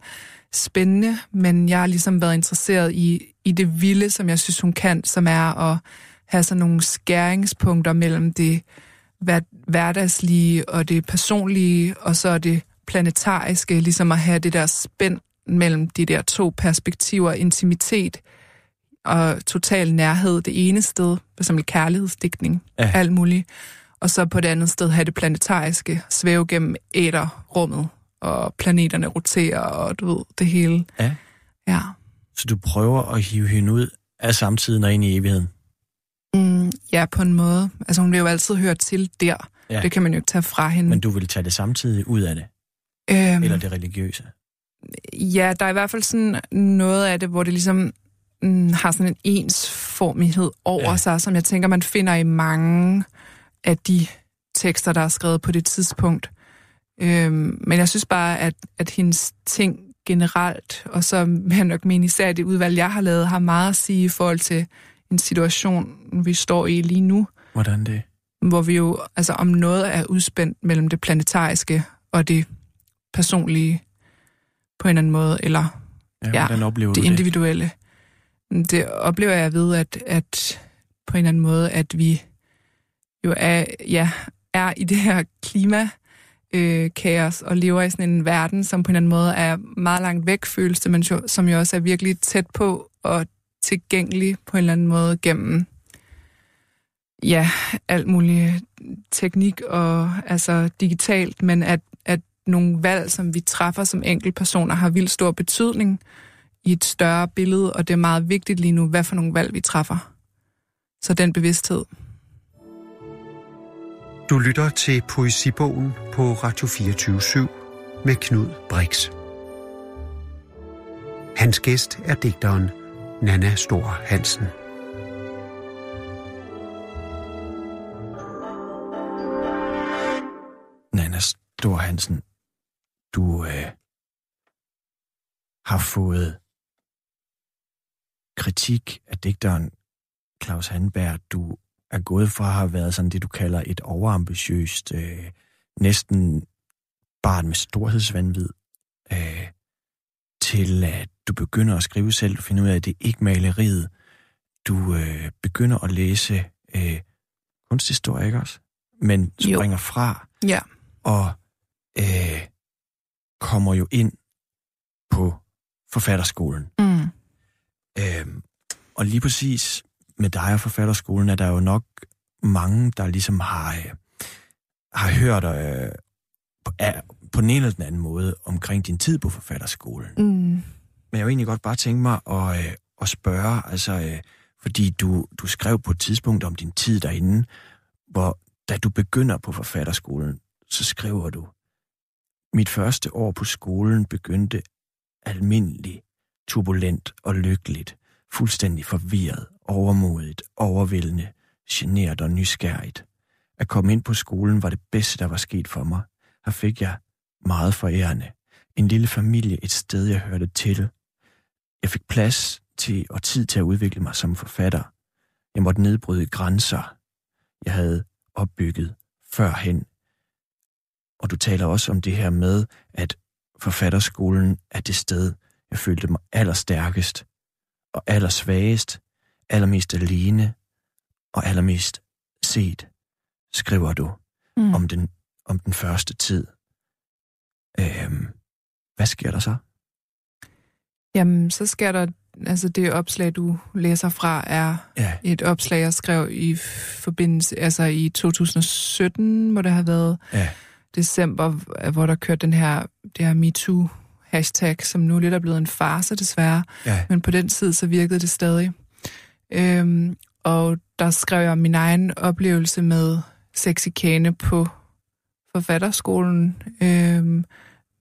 spændende, men jeg har ligesom været interesseret i det vilde, som jeg synes, hun kan, som er at have sådan nogle skæringspunkter mellem det hverdagslige og det personlige, og så det planetariske, ligesom at have det der spænd mellem de der 2 perspektiver, intimitet og total nærhed, det ene sted, for eksempel kærlighedsdigtning, alt muligt, og så på det andet sted have det planetariske, svæve gennem æterrummet, og planeterne roterer, og du ved, det hele. Ja. Ja. Så du prøver at hive hende ud af samtiden og ind i evigheden? Ja, på en måde. Altså, hun vil jo altid høre til der. Ja. Det kan man jo ikke tage fra hende. Men du vil tage det samtidig ud af det? Eller det religiøse? Ja, der er i hvert fald sådan noget af det, hvor det ligesom har sådan en ensformighed over sig, som jeg tænker, man finder i mange af de tekster, der er skrevet på det tidspunkt. Men jeg synes bare, at hendes ting generelt, og så vil jeg nok mene især det udvalg, jeg har lavet, har meget at sige i forhold til en situation, vi står i lige nu. Hvordan det? Hvor vi jo altså om noget er udspændt mellem det planetariske og det personlige på en eller anden måde, eller det individuelle. Det oplever jeg ved, at på en eller anden måde, at vi jo er i det her klimakaos og lever i sådan en verden, som på en eller anden måde er meget langt væk, føles det, men som jo også er virkelig tæt på og tilgængelig på en eller anden måde gennem alt muligt teknik og altså digitalt, men at nogle valg, som vi træffer som enkeltpersoner, har vildt stor betydning i et større billede, og det er meget vigtigt lige nu, hvad for nogle valg vi træffer. Så den bevidsthed. Du lytter til Poesibogen på Radio 24/7 med Knud Brix. Hans gæst er digteren Nanna Storr-Hansen. Nanna Storr-Hansen, du har fået kritik af digteren Claus Handberg. Du er gået fra at have været sådan det, du kalder et overambitiøst, næsten barn med storhedsvanvid, til at du begynder at skrive selv. Du finder ud af, at det ikke er maleriet. Du begynder at læse kunsthistorie, ikke også? Men springer fra og kommer jo ind på forfatterskolen. Mm. Og lige præcis med dig og forfatterskolen er der jo nok mange, der ligesom har hørt på den ene eller den anden måde omkring din tid på forfatterskolen. Mm. Men jeg vil egentlig godt bare tænke mig at spørge, altså, fordi du skrev på et tidspunkt om din tid derinde, hvor da du begynder på forfatterskolen, så skriver du: mit første år på skolen begyndte almindeligt, turbulent og lykkeligt, fuldstændig forvirret, overmodigt, overvældende, genert og nysgerrigt. At komme ind på skolen var det bedste, der var sket for mig. Her fik jeg meget forærende. En lille familie, et sted, jeg hørte til. Jeg fik plads til og tid til at udvikle mig som forfatter. Jeg måtte nedbryde grænser, jeg havde opbygget førhen. Og du taler også om det her med, at forfatterskolen er det sted, jeg følte mig allerstærkest og allersvagest, allermest alene og allermest set, skriver du om den første tid. Hvad sker der så? Jamen, så sker der, altså det opslag, du læser fra, er et opslag, jeg skrev i forbindelse, altså i 2017, må det have været december, hvor der kørte det her MeToo-hashtag, som nu lidt er blevet en farce, desværre. Ja. Men på den tid, så virkede det stadig. Og der skrev jeg min egen oplevelse med sexikane på forfatterskolen,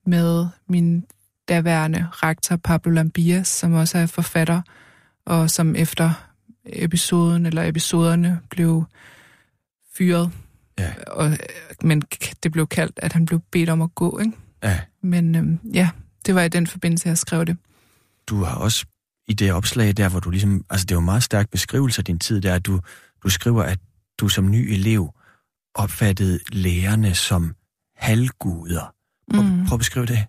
med min daværende rektor Pablo Llambías, som også er forfatter, og som efter episoderne blev fyret. Ja. Men det blev kaldt, at han blev bedt om at gå, ikke? Ja. Men det var i den forbindelse, jeg skrev det. Du har også i det opslag der, hvor du ligesom, altså det er jo en meget stærk beskrivelse af din tid, der at du skriver, at du som ny elev opfattede lærerne som halvguder. Prøv at beskrive det.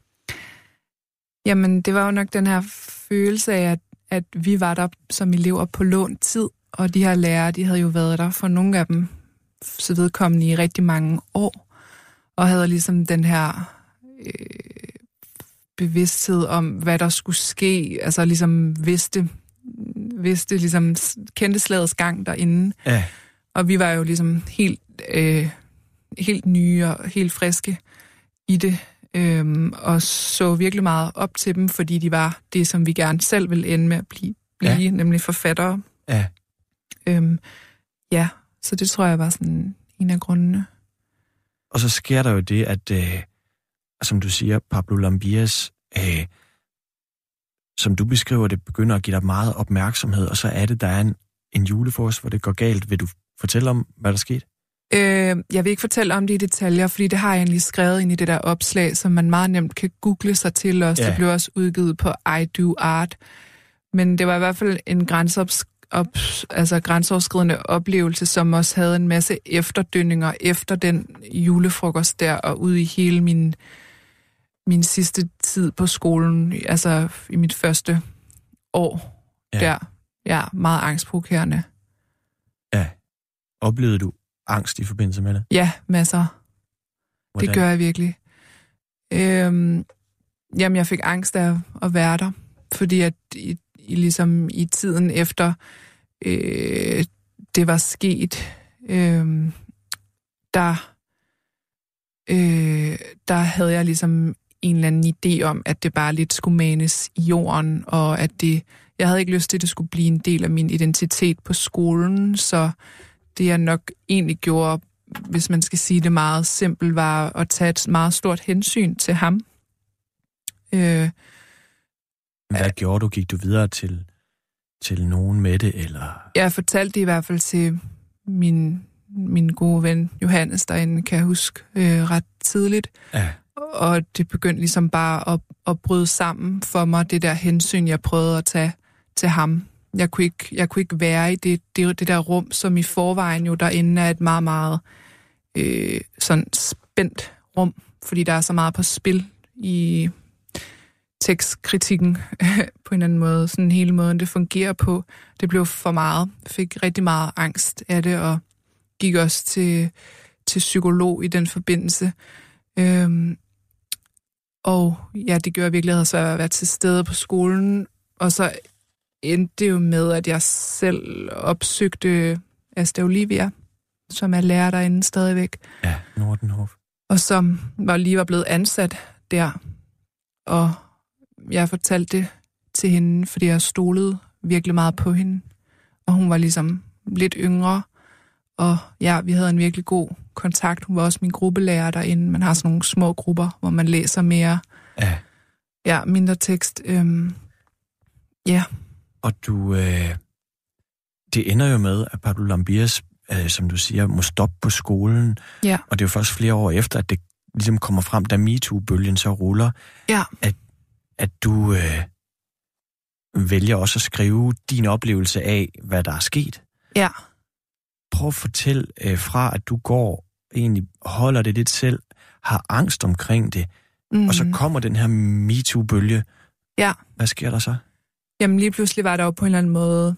Jamen, det var jo nok den her følelse af, at vi var der som elever på lånt tid, og de her lærere, de havde jo været der for nogle af dem, så vedkommende i rigtig mange år, og havde ligesom den her bevidsthed om, hvad der skulle ske, altså ligesom vidste ligesom kendte slagets gang derinde. Ja. Og vi var jo ligesom helt nye og helt friske i det, og så virkelig meget op til dem, fordi de var det, som vi gerne selv ville ende med at blive ja. Nemlig forfattere. Ja. Ja, så det tror jeg var sådan en af grundene. Og så sker der jo det, at som du siger, Pablo Llambías, som du beskriver det, begynder at give dig meget opmærksomhed, og så er det, der er en julefors, hvor det går galt. Vil du fortælle om, hvad der skete? Jeg vil ikke fortælle om det i detaljer, fordi det har jeg egentlig skrevet ind i det der opslag, som man meget nemt kan google sig til også. Ja. Det blev også udgivet på I Do Art. Men det var i hvert fald en grænseoverskridende oplevelse, som også havde en masse efterdønninger efter den julefrokost der, og ud i hele min sidste tid på skolen, altså i mit første år der. Ja, meget angstprovokerende. Ja. Oplevede du angst i forbindelse med det? Ja, masser. Hvordan? Det gør jeg virkelig. Jamen, jeg fik angst af at være der, fordi at ligesom i tiden efter det var sket, der havde jeg ligesom en eller anden idé om, at det bare lidt skulle manes i jorden, og at jeg havde ikke lyst til, at det skulle blive en del af min identitet på skolen, så det jeg nok egentlig gjorde, hvis man skal sige det meget simpelt, var at tage et meget stort hensyn til ham. Hvad gjorde du? Gik du videre til nogen med det, eller? Jeg fortalte det i hvert fald til min gode ven Johannes derinde, kan jeg huske, ret tidligt. Ja. Og det begyndte ligesom bare at bryde sammen for mig, det der hensyn, jeg prøvede at tage til ham. Jeg kunne ikke være i det der rum, som i forvejen jo derinde er et meget, meget sådan spændt rum, fordi der er så meget på spil i tekstkritikken på en anden måde. Sådan hele måden, det fungerer på. Det blev for meget. Jeg fik rigtig meget angst af det, og gik også til psykolog i den forbindelse. Og ja, det gjorde virkelig, at jeg havde svært at være til stede på skolen, og så endte det jo med, at jeg selv opsøgte Asta Olivia, som er lærer derinde stadigvæk. Ja, Nordenhof. Og som lige var blevet ansat der. Og jeg fortalte det til hende, fordi jeg stolede virkelig meget på hende. Og hun var ligesom lidt yngre, og ja, vi havde en virkelig god kontakt. Hun var også min gruppelærer derinde. Man har sådan nogle små grupper, hvor man læser mere. Ja. Ja, mindre tekst. Ja. Og det ender jo med, at Pablo Llambías, som du siger, må stoppe på skolen. Ja. Og det er jo først flere år efter, at det ligesom kommer frem, da MeToo-bølgen så ruller, ja. at du vælger også at skrive din oplevelse af, hvad der er sket. Ja. Prøv at fortælle fra, at du går egentlig holder det lidt selv, har angst omkring det, og så kommer den her MeToo-bølge. Ja. Hvad sker der så? Jamen lige pludselig var der jo på en eller anden måde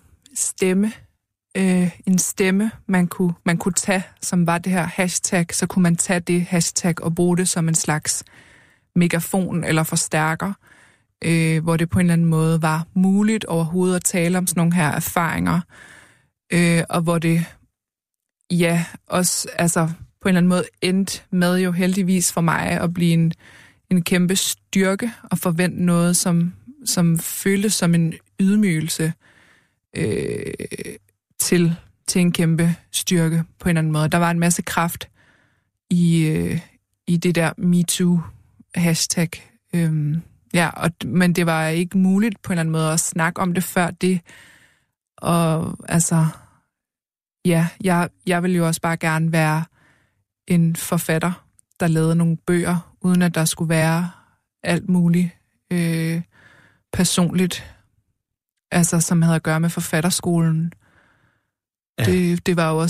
en stemme, man kunne tage, som var det her hashtag, så kunne man tage det hashtag og bruge det som en slags megafon eller forstærker, hvor det på en eller anden måde var muligt overhovedet at tale om sådan nogle her erfaringer, og hvor det ja, også altså på en eller anden måde endte med jo heldigvis for mig at blive en kæmpe styrke og forvente noget, som føles som en ydmygelse til en kæmpe styrke på en eller anden måde. Der var en masse kraft i det der MeToo-hashtag. Men det var ikke muligt på en eller anden måde at snakke om det før det. Og altså, ja, jeg ville jo også bare gerne være en forfatter, der lavede nogle bøger, uden at der skulle være alt muligt personligt, altså som havde at gøre med forfatterskolen. Ja. Det er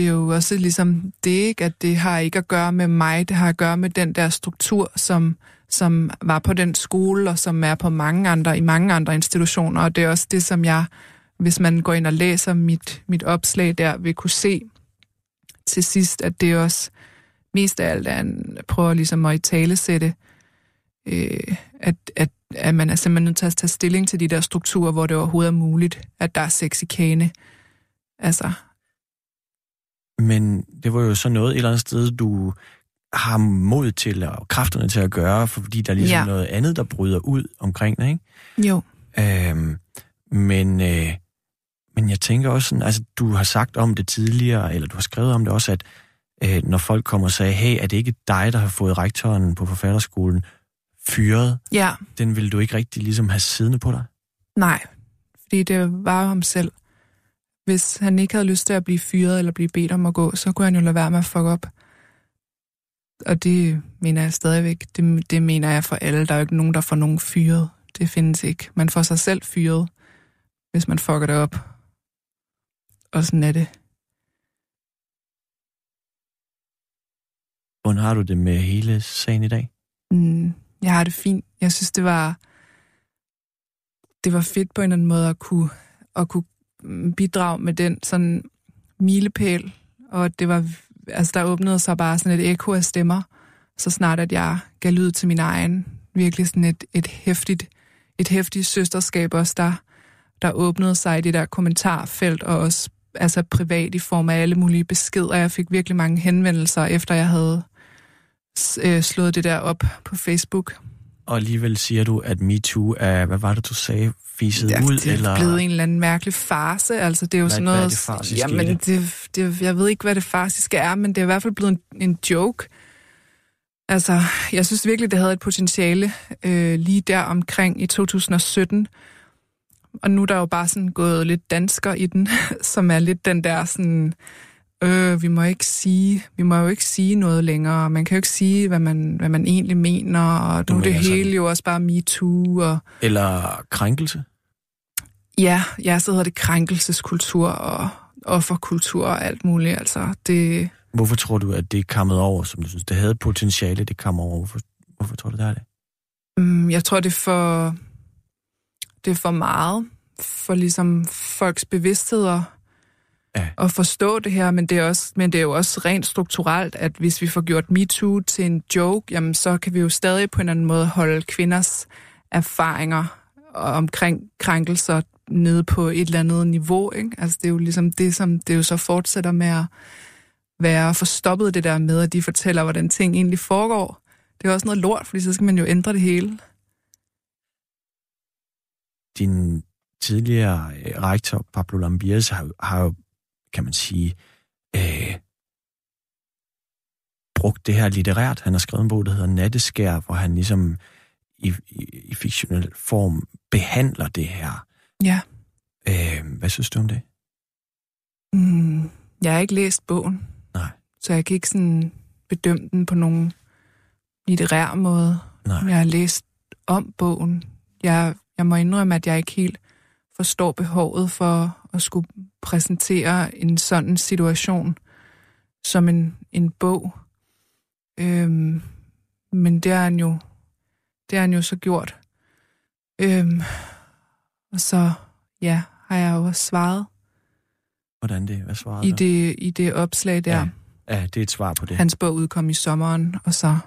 jo også ligesom det, ikke, at det har ikke at gøre med mig, det har at gøre med den der struktur, som var på den skole, og som er på mange andre institutioner, og det er også det, som jeg, hvis man går ind og læser mit opslag der, vil kunne se til sidst, at det også mest af alt er en, prøver ligesom at italesætte, at man er simpelthen nødt til at tage stilling til de der strukturer, hvor det overhovedet er muligt, at der er sex i kane. Altså. Men det var jo så noget et eller andet sted, du har mod til og kræfterne til at gøre, fordi der er ligesom noget andet, der bryder ud omkring det, ikke? Jo. Men jeg tænker også sådan, altså du har sagt om det tidligere, eller du har skrevet om det også, at når folk kommer og sagde, hey, er det ikke dig, der har fået rektoren på forfatterskolen fyret? Ja. Den ville du ikke rigtig ligesom have siddende på dig? Nej, fordi det var ham selv. Hvis han ikke havde lyst til at blive fyret eller blive bedt om at gå, så kunne han jo lade være med at fuck op. Og det mener jeg stadigvæk. Det mener jeg for alle. Der er jo ikke nogen, der får nogen fyret. Det findes ikke. Man får sig selv fyret, hvis man fucker det op. Og sådan er det. Hvordan har du det med hele sagen i dag? Jeg har det fint. Jeg synes, det var fedt på en eller anden måde at kunne bidrage med den sådan milepæl, og det var, altså der åbnede sig bare sådan et ekko af stemmer, så snart at jeg gav lyd til min egen, virkelig sådan et hæftigt søsterskab også, der åbnede sig i det der kommentarfelt, og også altså privat i form af alle mulige beskeder. Jeg fik virkelig mange henvendelser, efter jeg havde slået det der op på Facebook. Og alligevel siger du, at MeToo er, hvad var det, du sagde, fiset ud? Det er eller blevet en eller anden mærkelig farce. Altså, det er jo sådan noget. Hvad er det farsiske? Jamen, jeg ved ikke, hvad det farsiske er, men det er i hvert fald blevet en joke. Altså, jeg synes virkelig, det havde et potentiale lige der omkring i 2017. Og nu er der jo bare sådan gået lidt dansker i den, som er lidt den der sådan, vi må jo ikke sige noget længere. Man kan jo ikke sige, hvad man egentlig mener, og nu er det hele jo også bare MeToo. Og eller krænkelse? Ja, så hedder det krænkelseskultur og offerkultur og alt muligt. Altså, det. Hvorfor tror du, at det kammede over, som du synes? Det havde potentiale, det kammede over. Hvorfor tror du, det er det? Jeg tror, det er for meget for ligesom folks bevidstheder at forstå det her, men det er jo også rent strukturelt, at hvis vi får gjort MeToo til en joke, jamen så kan vi jo stadig på en anden måde holde kvinders erfaringer omkring krænkelser nede på et eller andet niveau, ikke? Altså det er jo ligesom det, som det jo så fortsætter med at være forstoppet det der med, at de fortæller, hvordan ting egentlig foregår. Det er også noget lort, fordi så skal man jo ændre det hele. Din tidligere rektor, Pablo Llambías, har jo, kan man sige, brugt det her litterært. Han har skrevet en bog, der hedder Natteskær, hvor han ligesom i fiktionel form behandler det her. Ja. Hvad synes du om det? Jeg har ikke læst bogen. Nej. Så jeg kan ikke sådan bedømme den på nogen litterær måde. Nej. Jeg har læst om bogen. Jeg må indrømme, at jeg ikke helt forstår behovet for at skulle præsentere en sådan situation som en bog. Men det er han jo så gjort. Og så har jeg jo også svaret. Hvordan det? Hvad svarede du? I det opslag der. Ja, det er et svar på det. Hans bog udkom i sommeren, og så.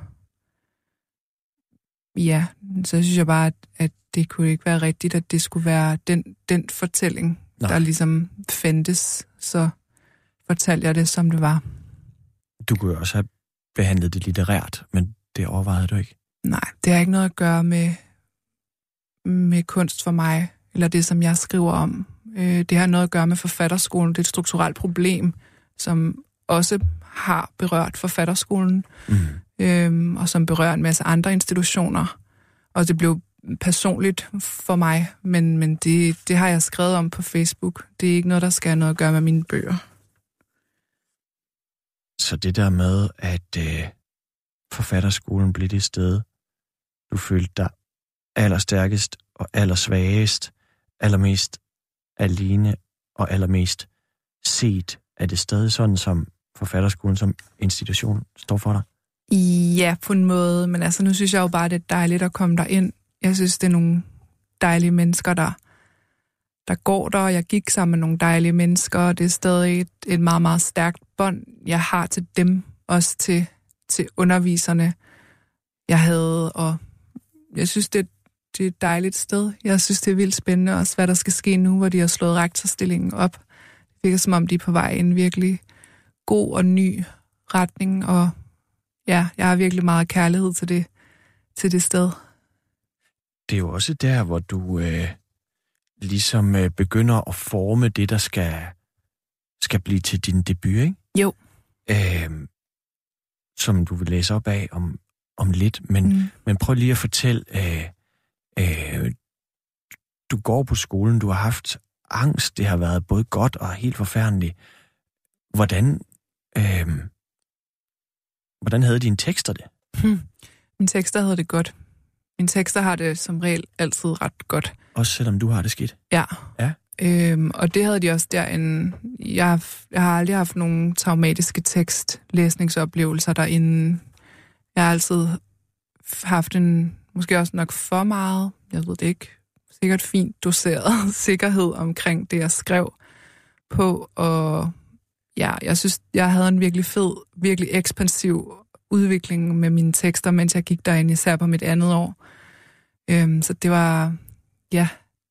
Ja, så synes jeg bare, at det kunne ikke være rigtigt, at det skulle være den fortælling, nej, der ligesom fandtes. Så fortalte jeg det, som det var. Du kunne jo også have behandlet det litterært, men det overvejede du ikke? Nej, det har ikke noget at gøre med kunst for mig, eller det, som jeg skriver om. Det har noget at gøre med forfatterskolen. Det er et strukturelt problem, som også har berørt forfatterskolen, og som berører en masse andre institutioner. Og det blev personligt for mig, men det har jeg skrevet om på Facebook. Det er ikke noget, der skal have noget at gøre med mine bøger. Så det der med, at forfatterskolen blev det sted, du følte dig allerstærkest og allersvagest, allermest alene og allermest set, er det stadig sådan, som forfatterskolen som institution står for dig? Ja, på en måde, men altså nu synes jeg jo bare, det er dejligt at komme derind. Jeg synes, det er nogle dejlige mennesker, der går der, og jeg gik sammen med nogle dejlige mennesker, og det er stadig et meget, meget stærkt bånd, jeg har til dem, også til underviserne, jeg havde, og jeg synes, det er et dejligt sted. Jeg synes, det er vildt spændende også, hvad der skal ske nu, hvor de har slået rektorstillingen op. Det virker, som om de er på vej i en virkelig god og ny retning, og ja, jeg har virkelig meget kærlighed til det sted. Det er jo også der, hvor du ligesom begynder at forme det, der skal blive til din debut, ikke? Jo. Som du vil læse op af om lidt, men prøv lige at fortælle, du går på skolen, du har haft angst, det har været både godt og helt forfærdeligt. Hvordan havde dine tekster det? Mine tekster havde det godt. Mine tekster har det som regel altid ret godt. Også selvom du har det skidt? Ja. Og det havde de også derinde. Jeg har aldrig haft nogle traumatiske tekstlæsningsoplevelser derinde. Jeg har altid haft en, måske også nok for meget, jeg ved det ikke, sikkert fint doseret sikkerhed omkring det, jeg skrev på. Og ja, jeg synes, jeg havde en virkelig fed, virkelig ekspansiv udvikling med mine tekster, mens jeg gik derinde, især på mit andet år. Så det var, ja,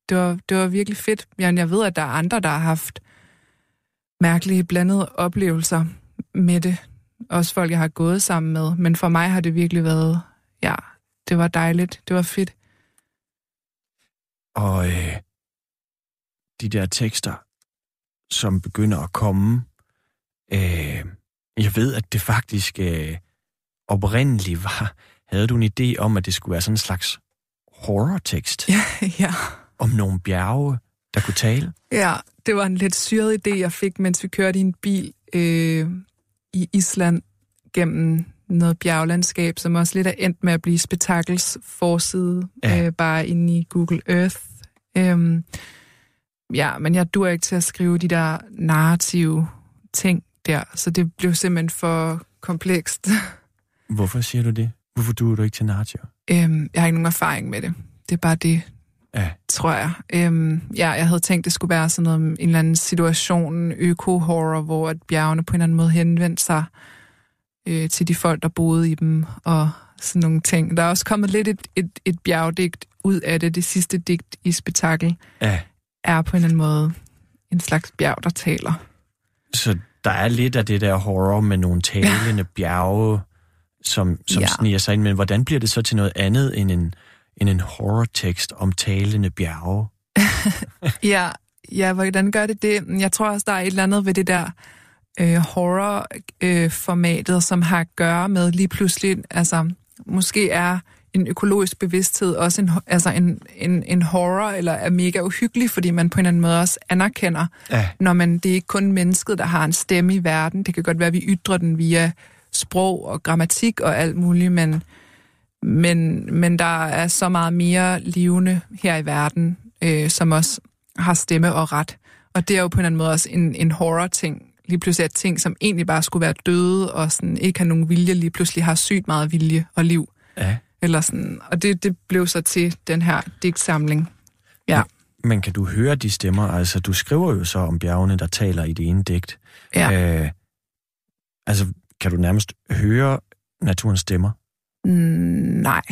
det var virkelig fedt. Jeg ved, at der er andre, der har haft mærkelige blandede oplevelser med det. Også folk, jeg har gået sammen med. Men for mig har det virkelig været, ja, det var dejligt. Det var fedt. Og de der tekster, som begynder at komme, jeg ved, at det faktisk oprindeligt var, havde du en idé om, at det skulle være sådan en slags horror-tekst? Ja. Om nogle bjerge, der kunne tale? Ja, det var en lidt syret idé, jeg fik, mens vi kørte i en bil i Island gennem noget bjerglandskab, som også lidt er endt med at blive Spektakels forside, bare inde i Google Earth. Ja, men jeg dur ikke til at skrive de der narrative ting der, så det blev simpelthen for komplekst. Hvorfor siger du det? Hvorfor duer du ikke til narrativ? Jeg har ikke nogen erfaring med det. Det er bare det, tror jeg. Jeg havde tænkt, det skulle være sådan noget, en eller anden situation, øko-horror, hvor at bjergene på en eller anden måde henvendte sig til de folk, der boede i dem, og sådan nogle ting. Der er også kommet lidt et bjergdigt ud af det. Det sidste digt i Spektakel er på en eller anden måde en slags bjerg, der taler. Så der er lidt af det der horror med nogle talende bjerge, som sniger sig ind. Men hvordan bliver det så til noget andet end en horror-tekst om talende bjerge? Ja, hvordan gør det? Jeg tror også, der er et eller andet ved det der horror-formatet, som har at gøre med lige pludselig, altså måske er en økologisk bevidsthed også en horror, eller er mega uhyggelig, fordi man på en eller anden måde også anerkender, når man, det er ikke kun mennesket, der har en stemme i verden. Det kan godt være, at vi ytrer den via sprog og grammatik og alt muligt, men der er så meget mere levende her i verden, som også har stemme og ret. Og det er jo på en eller anden måde også en horror-ting. Lige pludselig at ting, som egentlig bare skulle være døde og sådan ikke har nogen vilje, lige pludselig har sygt meget vilje og liv. Ja. Eller sådan. Og det blev så til den her digtsamling. Ja. Men kan du høre de stemmer? Altså, du skriver jo så om bjergene, der taler i det ene digt. Ja. Altså, kan du nærmest høre naturens stemmer? Nej,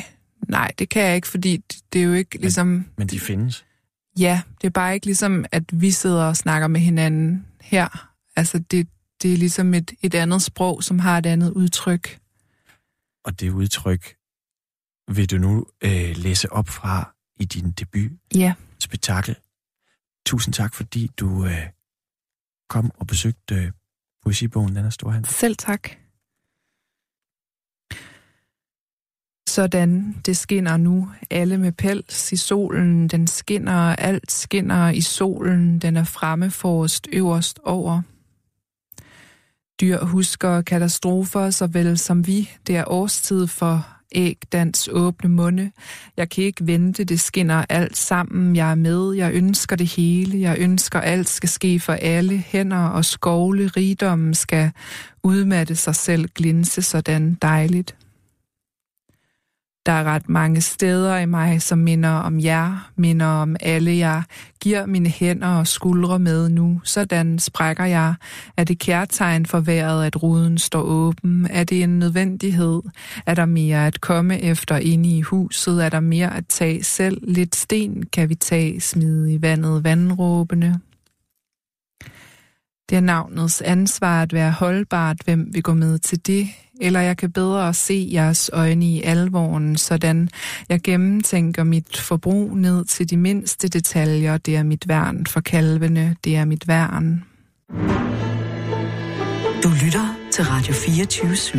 det kan jeg ikke, fordi det er jo ikke ligesom... Men de findes? Ja, det er bare ikke ligesom, at vi sidder og snakker med hinanden her. Altså, det er ligesom et andet sprog, som har et andet udtryk. Og det udtryk vil du nu læse op fra i din debut. Ja. Spektakel. Tusind tak, fordi du kom og besøgte poesibogen Nanna Storrhansen. Selv tak. Sådan, det skinner nu, alle med pels i solen, den skinner, alt skinner i solen, den er fremme forrest øverst over. Dyr husker katastrofer, såvel som vi, det er årstid for ægdans åbne munde. Jeg kan ikke vente, det skinner alt sammen, jeg er med, jeg ønsker det hele, jeg ønsker alt skal ske for alle, hænder og skovle, rigdommen skal udmatte sig selv, glinse sådan dejligt. Der er ret mange steder i mig, som minder om jer, minder om alle jer. Giver mine hænder og skuldre med nu, sådan sprækker jeg. Er det kærtegn for vejret, at ruden står åben? Er det en nødvendighed? Er der mere at komme efter inde i huset? Er der mere at tage selv? Lidt sten kan vi tage, smide i vandet vandråbene. Det er navnets ansvar at være holdbart, hvem vi går med til det, eller jeg kan bedre se jeres øjne i alvoren, sådan jeg gennemtænker mit forbrug ned til de mindste detaljer. Det er mit værn for kalvene, det er mit værn. Du lytter til Radio 24/7.